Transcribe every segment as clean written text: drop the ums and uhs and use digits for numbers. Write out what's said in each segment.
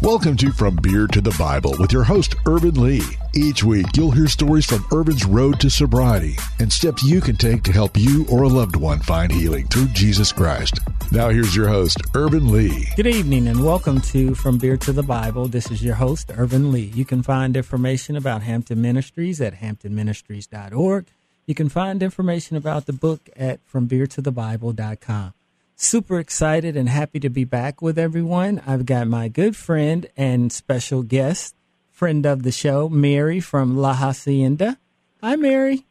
Welcome to From Beer to the Bible with your host, Urban Lee. Each week, you'll hear stories from Urban's road to sobriety and steps you can take to help you or a loved one find healing through Jesus Christ. Now here's your host, Urban Lee. Good evening and welcome to From Beer to the Bible. This is your host, Urban Lee. You can find information about Hampton Ministries at hamptonministries.org. You can find information about the book at frombeertothebible.com. Super excited and happy to be back with everyone. I've got my good friend and special guest, friend of the show, Mary from La Hacienda. Hi, Mary.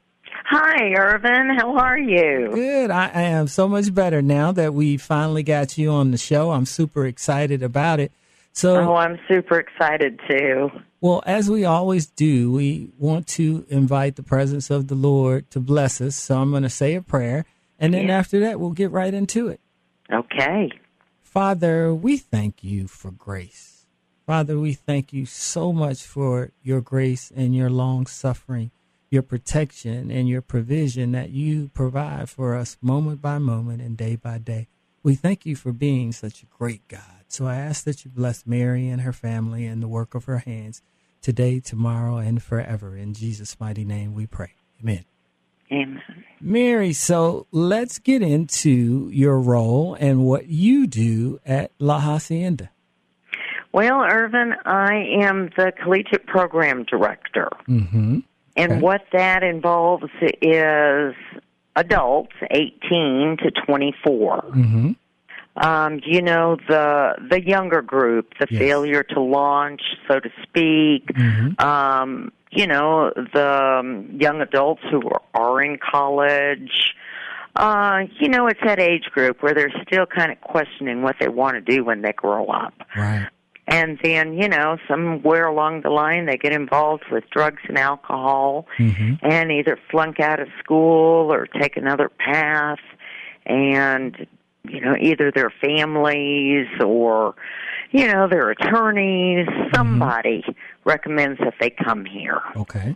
Hi, Irvin. How are you? Good. I am so much better now that we finally got you on the show. I'm super excited about it. So, I'm super excited too. Well, as we always do, we want to invite the presence of the Lord to bless us. So I'm going to say a prayer, and then after that, we'll get right into it. Okay. Father, we thank you for grace. Father, we thank you so much for your grace and your long suffering, your protection and your provision that you provide for us moment by moment and day by day. We thank you for being such a great God. So I ask that you bless Mary and her family and the work of her hands today, tomorrow, and forever. In Jesus' mighty name we pray. Amen. Amen. Mary, so let's get into your role and what you do at La Hacienda. Well, Irvin, I am the collegiate program director. Mm-hmm. And what that involves is adults, 18 to 24. Mm-hmm. You know, the younger group, the failure to launch, so to speak, you know, the young adults who are in college. You know, it's that age group where they're still kind of questioning what they want to do when they grow up. Right. And then, you know, somewhere along the line, they get involved with drugs and alcohol and either flunk out of school or take another path. And, you know, either their families or, you know, their attorneys, somebody recommends that they come here. Okay.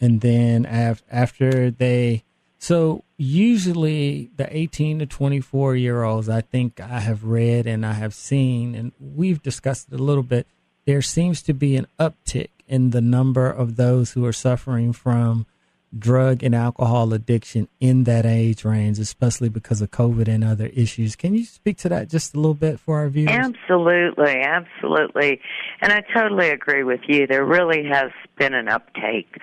And then after they... So usually the 18 to 24-year-olds, I think I have read and I have seen, and we've discussed it a little bit, there seems to be an uptick in the number of those who are suffering from drug and alcohol addiction in that age range, especially because of COVID and other issues. Can you speak to that just a little bit for our viewers? Absolutely, absolutely. And I totally agree with you. There really has been an uptake.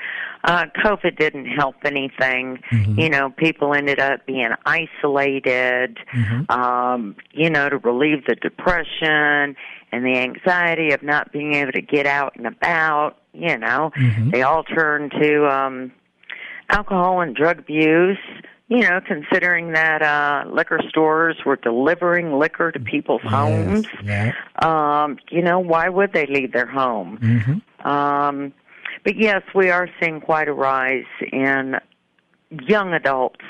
COVID didn't help anything. You know, people ended up being isolated, you know, to relieve the depression and the anxiety of not being able to get out and about, you know. They all turned to alcohol and drug abuse, you know, considering that liquor stores were delivering liquor to people's homes. You know, why would they leave their home? But yes, we are seeing quite a rise in young adults,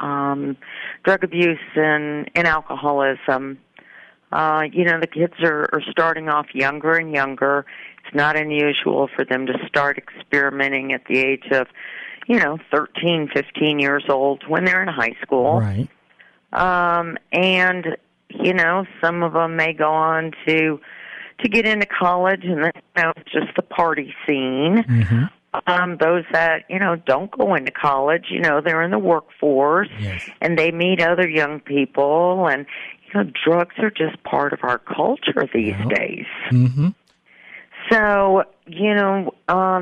drug abuse and alcoholism. You know, the kids are starting off younger and younger. It's not unusual for them to start experimenting at the age of, you know, 13, 15 years old when they're in high school. Right. And, you know, some of them may go on to get into college, and that's, you know, just the party scene. Those that, you know, don't go into college, you know, they're in the workforce, and they meet other young people, and, you know, drugs are just part of our culture these days. So, you know,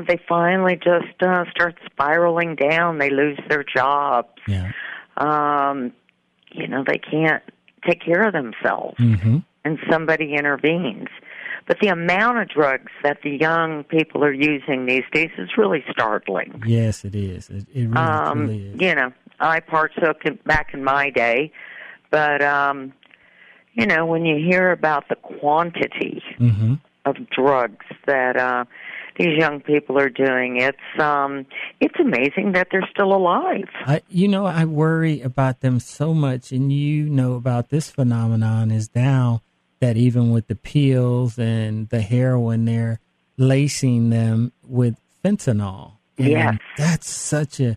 they finally just start spiraling down. They lose their jobs. You know, they can't take care of themselves, and somebody intervenes. But the amount of drugs that the young people are using these days is really startling. Yes, it is. It really, really is. You know, I partook back in my day, but, you know, when you hear about the quantity of drugs that these young people are doing, it's amazing that they're still alive. You know, I worry about them so much, and you know about this phenomenon is now that even with the pills and the heroin, they're lacing them with fentanyl. And that's such a...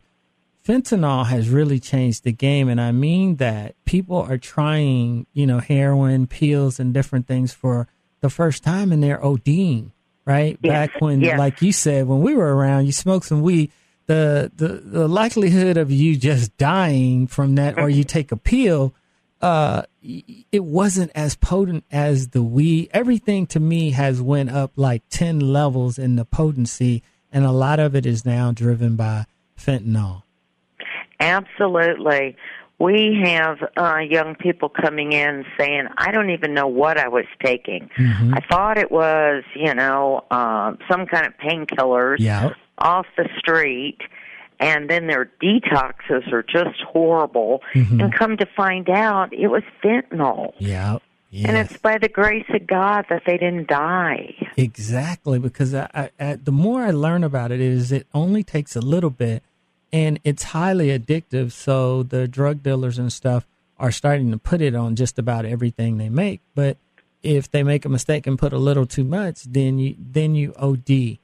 Fentanyl has really changed the game, and I mean that people are trying, you know, heroin, pills, and different things for the first time in there ODing, right? Yes. Back when, yes. like you said, when we were around, you smoked some weed, the likelihood of you just dying from that, or you take a pill, it wasn't as potent as the weed. Everything to me has went up like 10 levels in the potency, and a lot of it is now driven by fentanyl. Absolutely. We have young people coming in saying, I don't even know what I was taking. Mm-hmm. I thought it was, some kind of painkillers yeah. off the street, and then their detoxes are just horrible, mm-hmm. and come to find out it was fentanyl. Yeah. Yes. And it's by the grace of God that they didn't die. Exactly, because the more I learn about it is it only takes a little bit, and it's highly addictive, so the drug dealers and stuff are starting to put it on just about everything they make. But if they make a mistake and put a little too much, then you OD.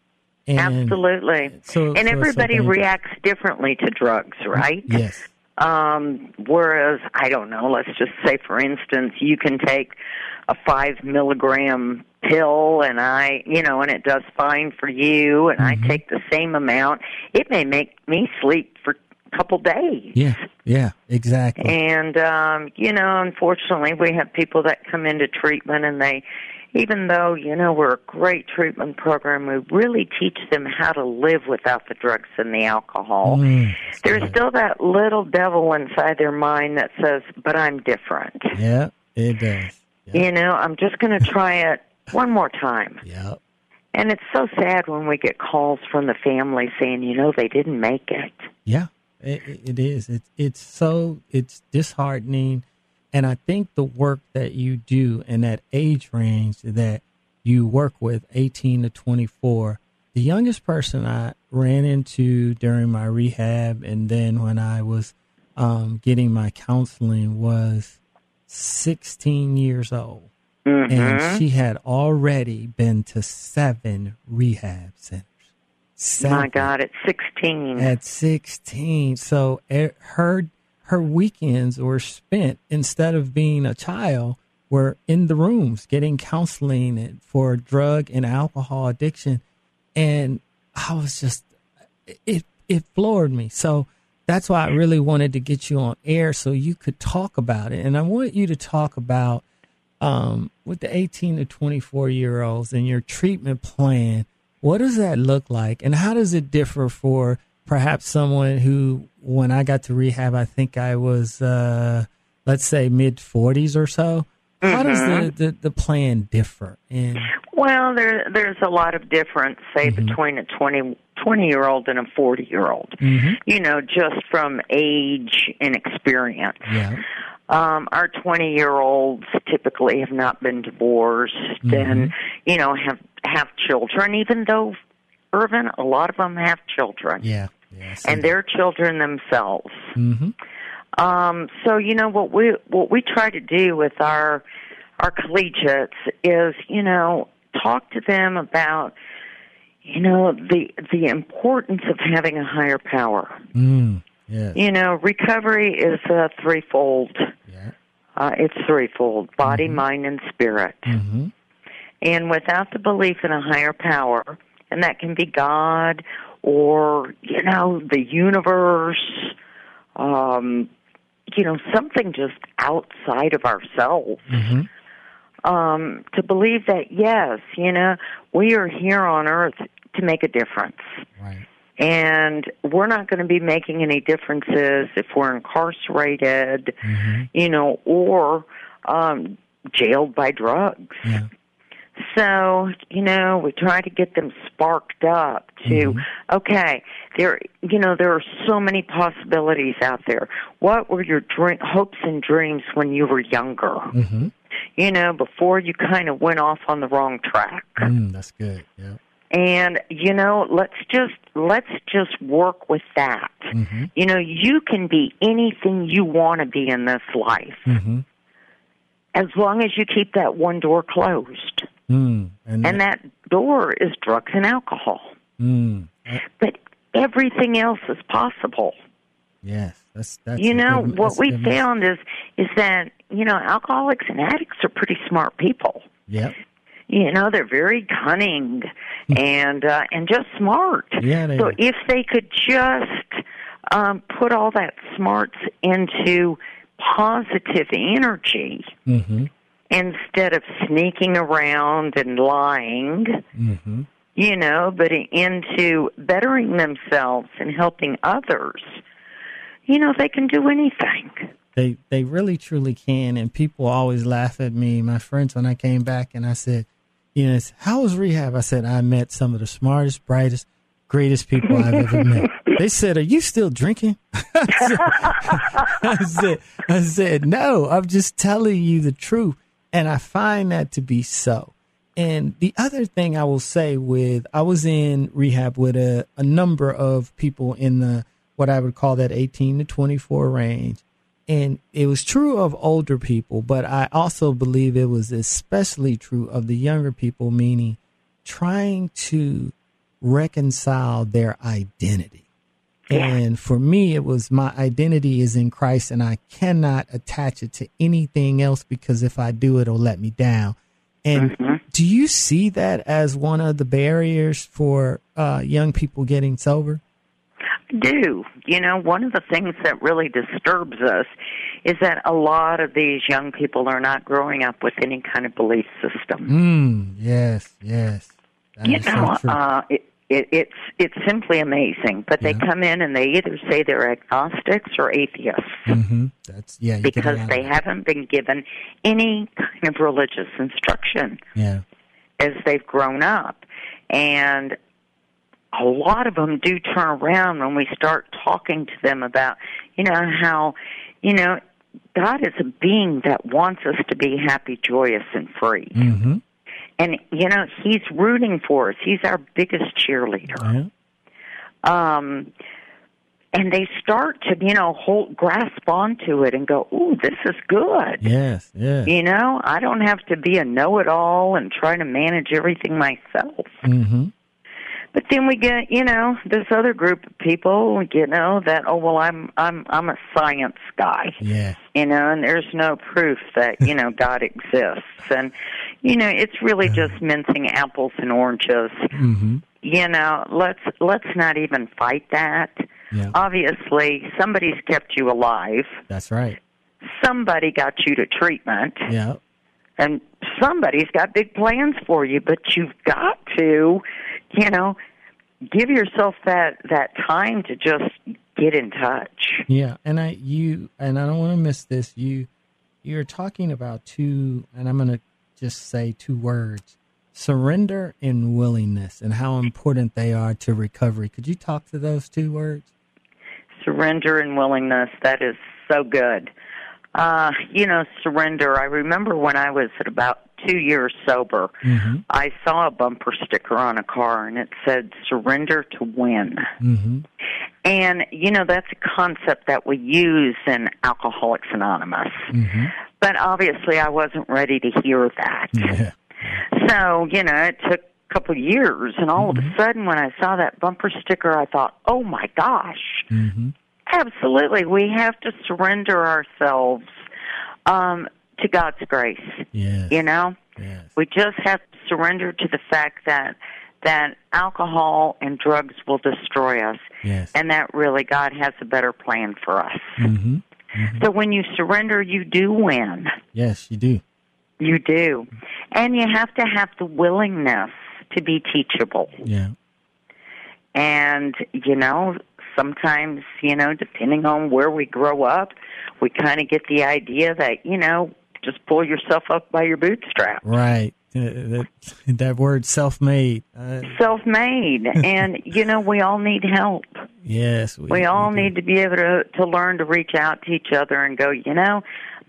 And absolutely. So everybody reacts differently to drugs, right? Yes. Whereas, I don't know, let's just say, for instance, you can take a 5 milligram pill and it does fine for you, and mm-hmm. I take the same amount. It may make me sleep for a couple days. Yeah, exactly. And, unfortunately, we have people that come into treatment, and they, even though, we're a great treatment program, we really teach them how to live without the drugs and the alcohol. There's still that little devil inside their mind that says, but I'm different. Yeah, it does. Yep. I'm just going to try it one more time. Yeah. And it's so sad when we get calls from the family saying, they didn't make it. Yeah, it is. It's disheartening. And I think the work that you do in that age range that you work with, 18 to 24, the youngest person I ran into during my rehab and then when I was getting my counseling was 16 years old. Mm-hmm. And she had already been to 7 rehab centers. 7. My God, at 16. At 16. So her weekends were spent, instead of being a child, were in the rooms getting counseling for drug and alcohol addiction. And I was just, it floored me. So that's why I really wanted to get you on air so you could talk about it. And I want you to talk about with the 18 to 24-year-olds and your treatment plan, what does that look like? And how does it differ for perhaps someone who, when I got to rehab, I think I was, let's say, mid-40s or so. How mm-hmm. does the plan differ? And well, there's a lot of difference, say, mm-hmm. between a 20-year-old and a 40-year-old, mm-hmm. Just from age and experience. Yeah. Our 20-year-olds typically have not been divorced mm-hmm. and, have children, even though, Urban, a lot of them have children. Yeah. And they're children themselves. Mm-hmm. So, what we try to do with our collegiates is, talk to them about, the importance of having a higher power. Mm. Yes. Recovery is threefold. Yeah. It's threefold, body, mm-hmm. mind, and spirit. Mm-hmm. And without the belief in a higher power, and that can be God or, the universe, something just outside of ourselves. Mm-hmm. To believe that, yes, we are here on earth to make a difference. Right. And we're not going to be making any differences if we're incarcerated, mm-hmm. Or jailed by drugs. Yeah. So, we try to get them sparked up to, mm-hmm. okay, there are so many possibilities out there. What were your hopes and dreams when you were younger? Mm-hmm. Before you kind of went off on the wrong track. That's good, yeah. And, let's just work with that. Mm-hmm. You can be anything you want to be in this life. Mm-hmm. As long as you keep that one door closed. And that door is drugs and alcohol. But everything else is possible. Yes. That's what we found is that, alcoholics and addicts are pretty smart people. Yep. they're very cunning and just smart. Yeah, so if they could just put all that smarts into positive energy instead of sneaking around and lying, but into bettering themselves and helping others, they can do anything. They really, truly can. And people always laugh at me, my friends, when I came back and I said, how was rehab? I said, I met some of the smartest, brightest, greatest people I've ever met. They said, are you still drinking? I said, no, I'm just telling you the truth. And I find that to be so. And the other thing I will say I was in rehab with a number of people in what I would call that 18 to 24 range. And it was true of older people, but I also believe it was especially true of the younger people, meaning trying to reconcile their identity. Yeah. And for me, it was my identity is in Christ, and I cannot attach it to anything else because if I do, it'll let me down. And do you see that as one of the barriers for young people getting sober? Do. One of the things that really disturbs us is that a lot of these young people are not growing up with any kind of belief system. Yes. That it's simply amazing. But they come in and they either say they're agnostics or atheists because they haven't been given any kind of religious instruction as they've grown up. And a lot of them do turn around when we start talking to them about, how, God is a being that wants us to be happy, joyous, and free. And, he's rooting for us. He's our biggest cheerleader. And they start to, grasp onto it and go, ooh, this is good. Yes. I don't have to be a know-it-all and try to manage everything myself. But then we get, this other group of people, that I'm a science guy, and there's no proof that God exists, and it's really just mincing apples and oranges. Let's not even fight that. Obviously, somebody's kept you alive. That's right. Somebody got you to treatment. Yeah. And somebody's got big plans for you, but you've got to, give yourself that time to just get in touch. Yeah, and I don't want to miss this. You're talking about two, and I'm going to just say two words: surrender and willingness, and how important they are to recovery. Could you talk to those two words? Surrender and willingness. That is so good. Surrender. I remember when I was at about 2 years sober, I saw a bumper sticker on a car and it said, surrender to win. And, that's a concept that we use in Alcoholics Anonymous. But obviously I wasn't ready to hear that. Yeah. So, it took a couple years and all of a sudden when I saw that bumper sticker, I thought, oh my gosh. Absolutely. We have to surrender ourselves to God's grace. Yes. Yes. We just have to surrender to the fact that alcohol and drugs will destroy us, and that really God has a better plan for us. So when you surrender, you do win. Yes, you do. You do. And you have to have the willingness to be teachable. Yeah. And, sometimes, depending on where we grow up, we kind of get the idea that, just pull yourself up by your bootstraps. Right. That word, self-made. Self-made. And, we all need help. Yes. We all need to be able to learn to reach out to each other and go, I'm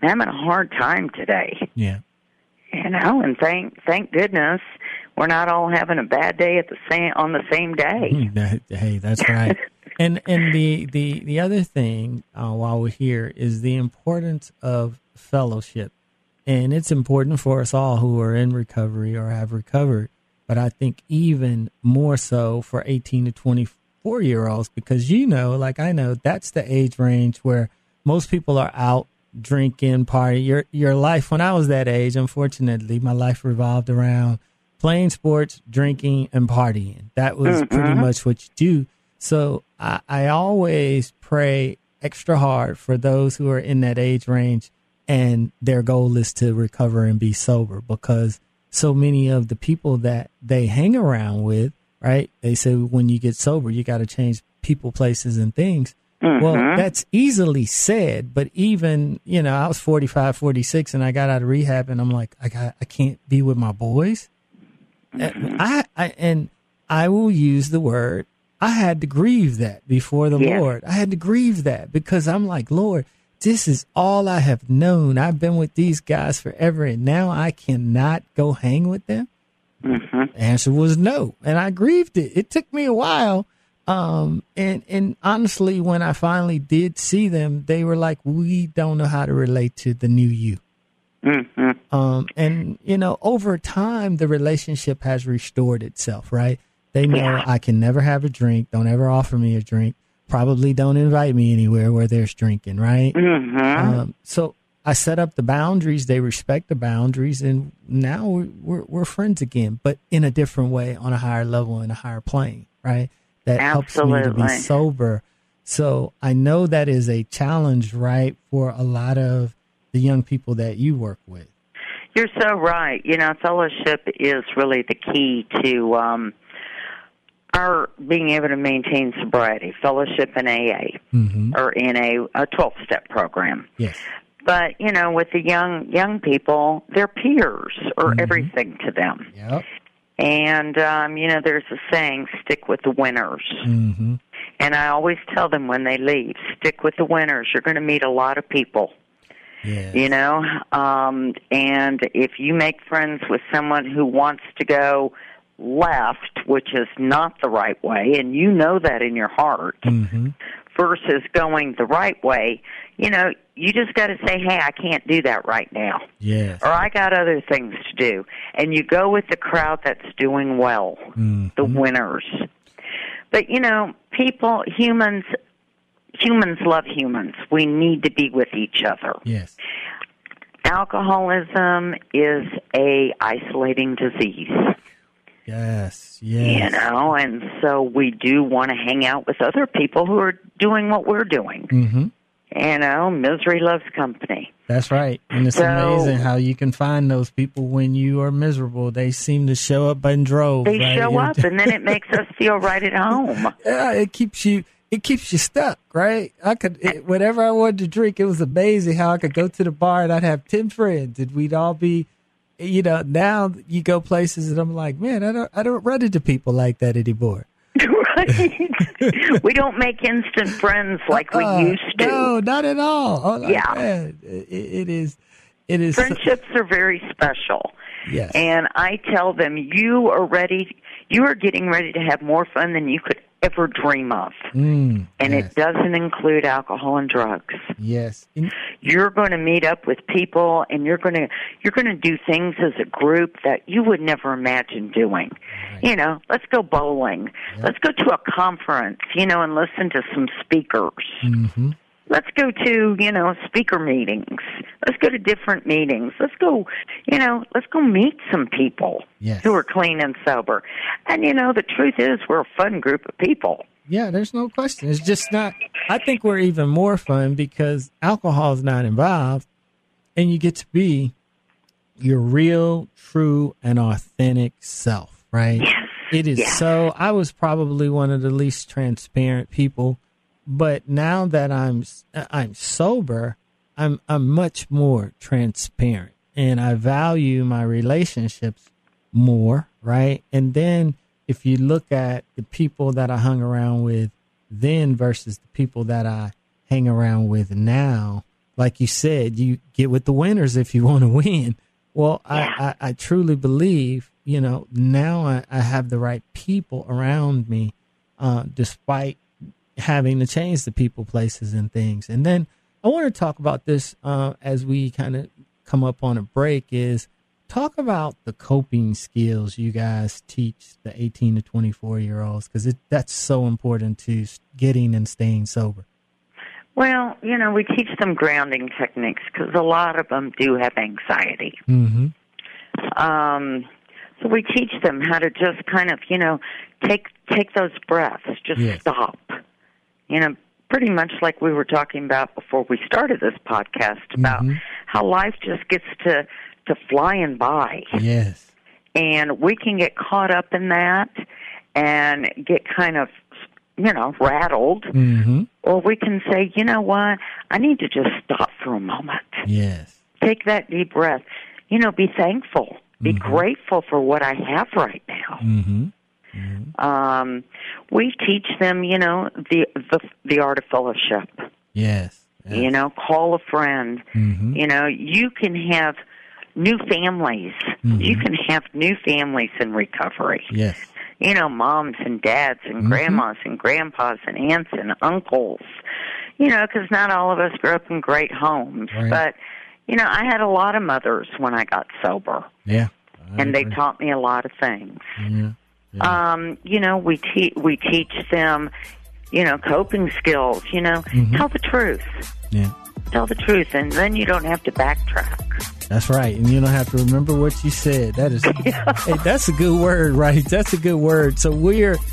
having a hard time today. Yeah. And thank goodness we're not all having a bad day on the same day. Hey, that's right. And the other thing while we're here is the importance of fellowship. And it's important for us all who are in recovery or have recovered. But I think even more so for 18 to 24-year-olds, because, like I know, that's the age range where most people are out drinking, party. Your life, when I was that age, unfortunately, my life revolved around playing sports, drinking, and partying. That was pretty much what you do. So I always pray extra hard for those who are in that age range and their goal is to recover and be sober, because so many of the people that they hang around with, right, they say when you get sober, you got to change people, places, and things. Well, that's easily said, but even, you know, I was 45, 46, and I got out of rehab, and I'm like, I can't be with my boys. And I will use the word, I had to grieve that before the Lord. I had to grieve that because I'm like, Lord, this is all I have known. I've been with these guys forever, and now I cannot go hang with them? The answer was no, and I grieved it. It took me a while. And honestly, when I finally did see them, they were like, we don't know how to relate to the new you. And, you know, over time, the relationship has restored itself, right? They know I can never have a drink. Don't ever offer me a drink. Probably don't invite me anywhere where there's drinking, right? So I set up the boundaries. They respect the boundaries. And now we're friends again, but in a different way, on a higher level, in a higher plane, right? That helps me to be sober. So I know that is a challenge, right, for a lot of the young people that you work with. You're so right. You know, fellowship is really the key to our being able to maintain sobriety, fellowship in AA or in a 12-step program. Yes. But, you know, with the young people, their peers are everything to them. Yep. And, you know, there's a saying, stick with the winners. And I always tell them when they leave, stick with the winners. You're going to meet a lot of people, you know. And if you make friends with someone who wants to go left, which is not the right way, and you know that in your heart, versus going the right way, you know, you just got to say, hey, I can't do that right now. Or I got other things to do. And you go with the crowd that's doing well, the winners. But, you know, people, humans love humans. We need to be with each other. Yes. Alcoholism is a isolating disease. Yes. You know, and so we do want to hang out with other people who are doing what we're doing. You know, misery loves company. That's right. And it's amazing how you can find those people when you are miserable. They seem to show up in droves. They show up, and then it makes us feel right at home. Yeah, it keeps you stuck, right? Whatever I wanted to drink, it was amazing how I could go to the bar and I'd have 10 friends, and we'd all be... You know, now you go places and I'm like, man, I don't run into people like that anymore. Right. We don't make instant friends like we used to. No, not at all. Oh, yeah. Man, it is. Friendships are very special. Yes. And I tell them, you are getting ready to have more fun than you could ever dream of. It doesn't include alcohol and drugs. Yes. You're going to meet up with people, and you're going to do things as a group that you would never imagine doing. Right. You know, let's go bowling. Yep. Let's go to a conference, you know, and listen to some speakers. Let's go to, you know, speaker meetings. Let's go to different meetings. Let's go meet some people who are clean and sober. And, you know, the truth is we're a fun group of people. Yeah, there's no question. It's just not, I think we're even more fun because alcohol is not involved and you get to be your real, true, and authentic self, right? Yes. It is so, I was probably one of the least transparent people. But now that I'm sober, I'm much more transparent, and I value my relationships more, right? And then if you look at the people that I hung around with then versus the people that I hang around with now, like you said, you get with the winners if you want to win. Well, I truly believe, you know, now I have the right people around me, despite having to change the people, places, and things. And then I want to talk about this as we kind of come up on a break, is talk about the coping skills you guys teach the 18 to 24-year-olds, because that's so important to getting and staying sober. Well, you know, we teach them grounding techniques because a lot of them do have anxiety. So we teach them how to just kind of, you know, take those breaths, just stop. You know, pretty much like we were talking about before we started this podcast about how life just gets to flying by. Yes. And we can get caught up in that and get kind of, you know, rattled. Or we can say, you know what, I need to just stop for a moment. Yes. Take that deep breath. You know, be thankful. Be grateful for what I have right now. We teach them, you know, the art of fellowship. Yes. You know, call a friend. You know, you can have new families. You can have new families in recovery. Yes. You know, moms and dads and grandmas and grandpas and aunts and uncles. You know, because not all of us grew up in great homes. Right. But, you know, I had a lot of mothers when I got sober. Yeah. And they taught me a lot of things. Yeah. You know, we teach them, you know, coping skills, you know, tell the truth. Yeah. Tell the truth, and then you don't have to backtrack. That's right. And you don't have to remember what you said. That is, hey, that's a good word, right? That's a good word. So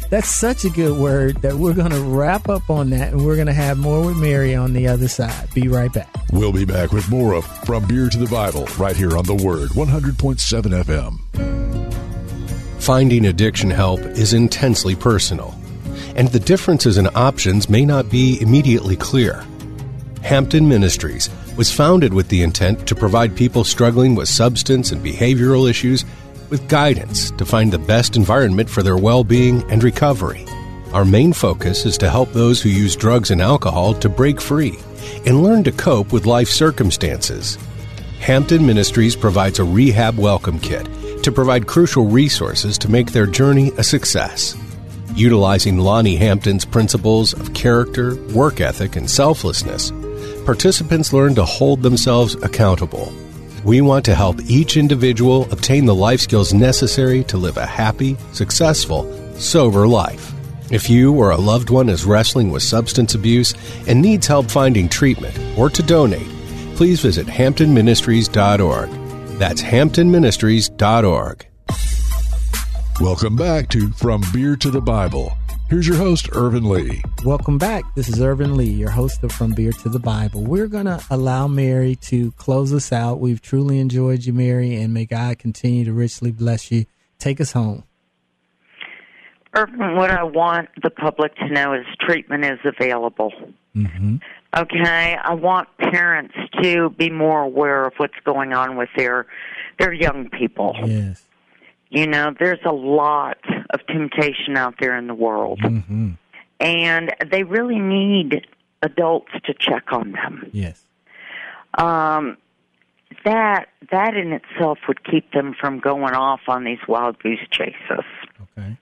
that's such a good word that we're going to wrap up on that, and we're going to have more with Mary on the other side. Be right back. We'll be back with more of From Beer to the Bible right here on The Word, 100.7 FM. Finding addiction help is intensely personal, and the differences in options may not be immediately clear. Hampton Ministries was founded with the intent to provide people struggling with substance and behavioral issues with guidance to find the best environment for their well-being and recovery. Our main focus is to help those who use drugs and alcohol to break free and learn to cope with life circumstances. Hampton Ministries provides a rehab welcome kit to provide crucial resources to make their journey a success. Utilizing Lonnie Hampton's principles of character, work ethic, and selflessness, participants learn to hold themselves accountable. We want to help each individual obtain the life skills necessary to live a happy, successful, sober life. If you or a loved one is wrestling with substance abuse and needs help finding treatment or to donate, please visit HamptonMinistries.org. That's HamptonMinistries.org. Welcome back to From Beer to the Bible. Here's your host, Urban Lee. Welcome back. This is Urban Lee, your host of From Beer to the Bible. We're going to allow Mary to close us out. We've truly enjoyed you, Mary, and may God continue to richly bless you. Take us home. Urban, what I want the public to know is treatment is available. Okay, I want parents to be more aware of what's going on with their young people. Yes. You know, there's a lot of temptation out there in the world. And they really need adults to check on them. Yes. That in itself would keep them from going off on these wild goose chases. Okay.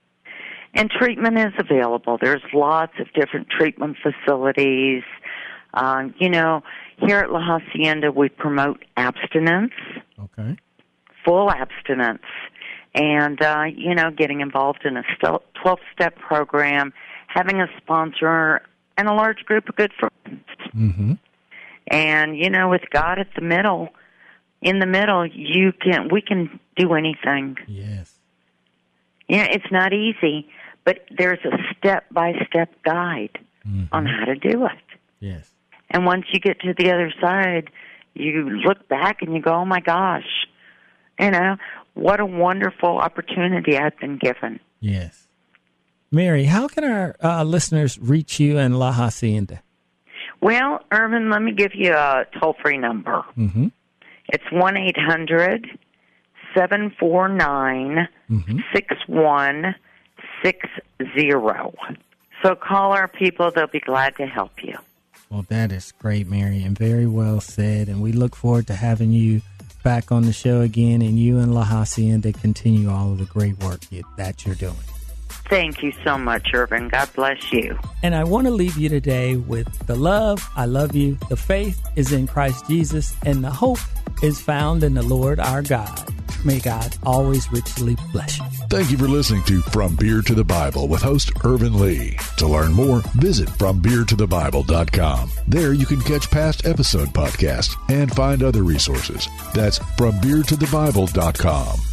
And treatment is available. There's lots of different treatment facilities. You know, here at La Hacienda, we promote abstinence, full abstinence, and, you know, getting involved in a 12-step program, having a sponsor, and a large group of good friends. And, you know, with God in the middle, we can do anything. Yes. Yeah, it's not easy, but there's a step-by-step guide on how to do it. Yes. And once you get to the other side, you look back and you go, oh, my gosh, you know, what a wonderful opportunity I've been given. Yes. Mary, how can our listeners reach you in La Hacienda? Well, Irvin, let me give you a toll-free number. It's 1-800-749-6160. So call our people. They'll be glad to help you. Well, that is great, Mary, and very well said. And we look forward to having you back on the show again, and you and La Hacienda continue all of the great work that you're doing. Thank you so much, Urban. God bless you. And I want to leave you today with the love, I love you, the faith is in Christ Jesus, and the hope is found in the Lord our God. May God always richly bless you. Thank you for listening to From Beer to the Bible with host Urban Lee. To learn more, visit FromBeerToTheBible.com. There you can catch past episode podcasts and find other resources. That's FromBeerToTheBible.com.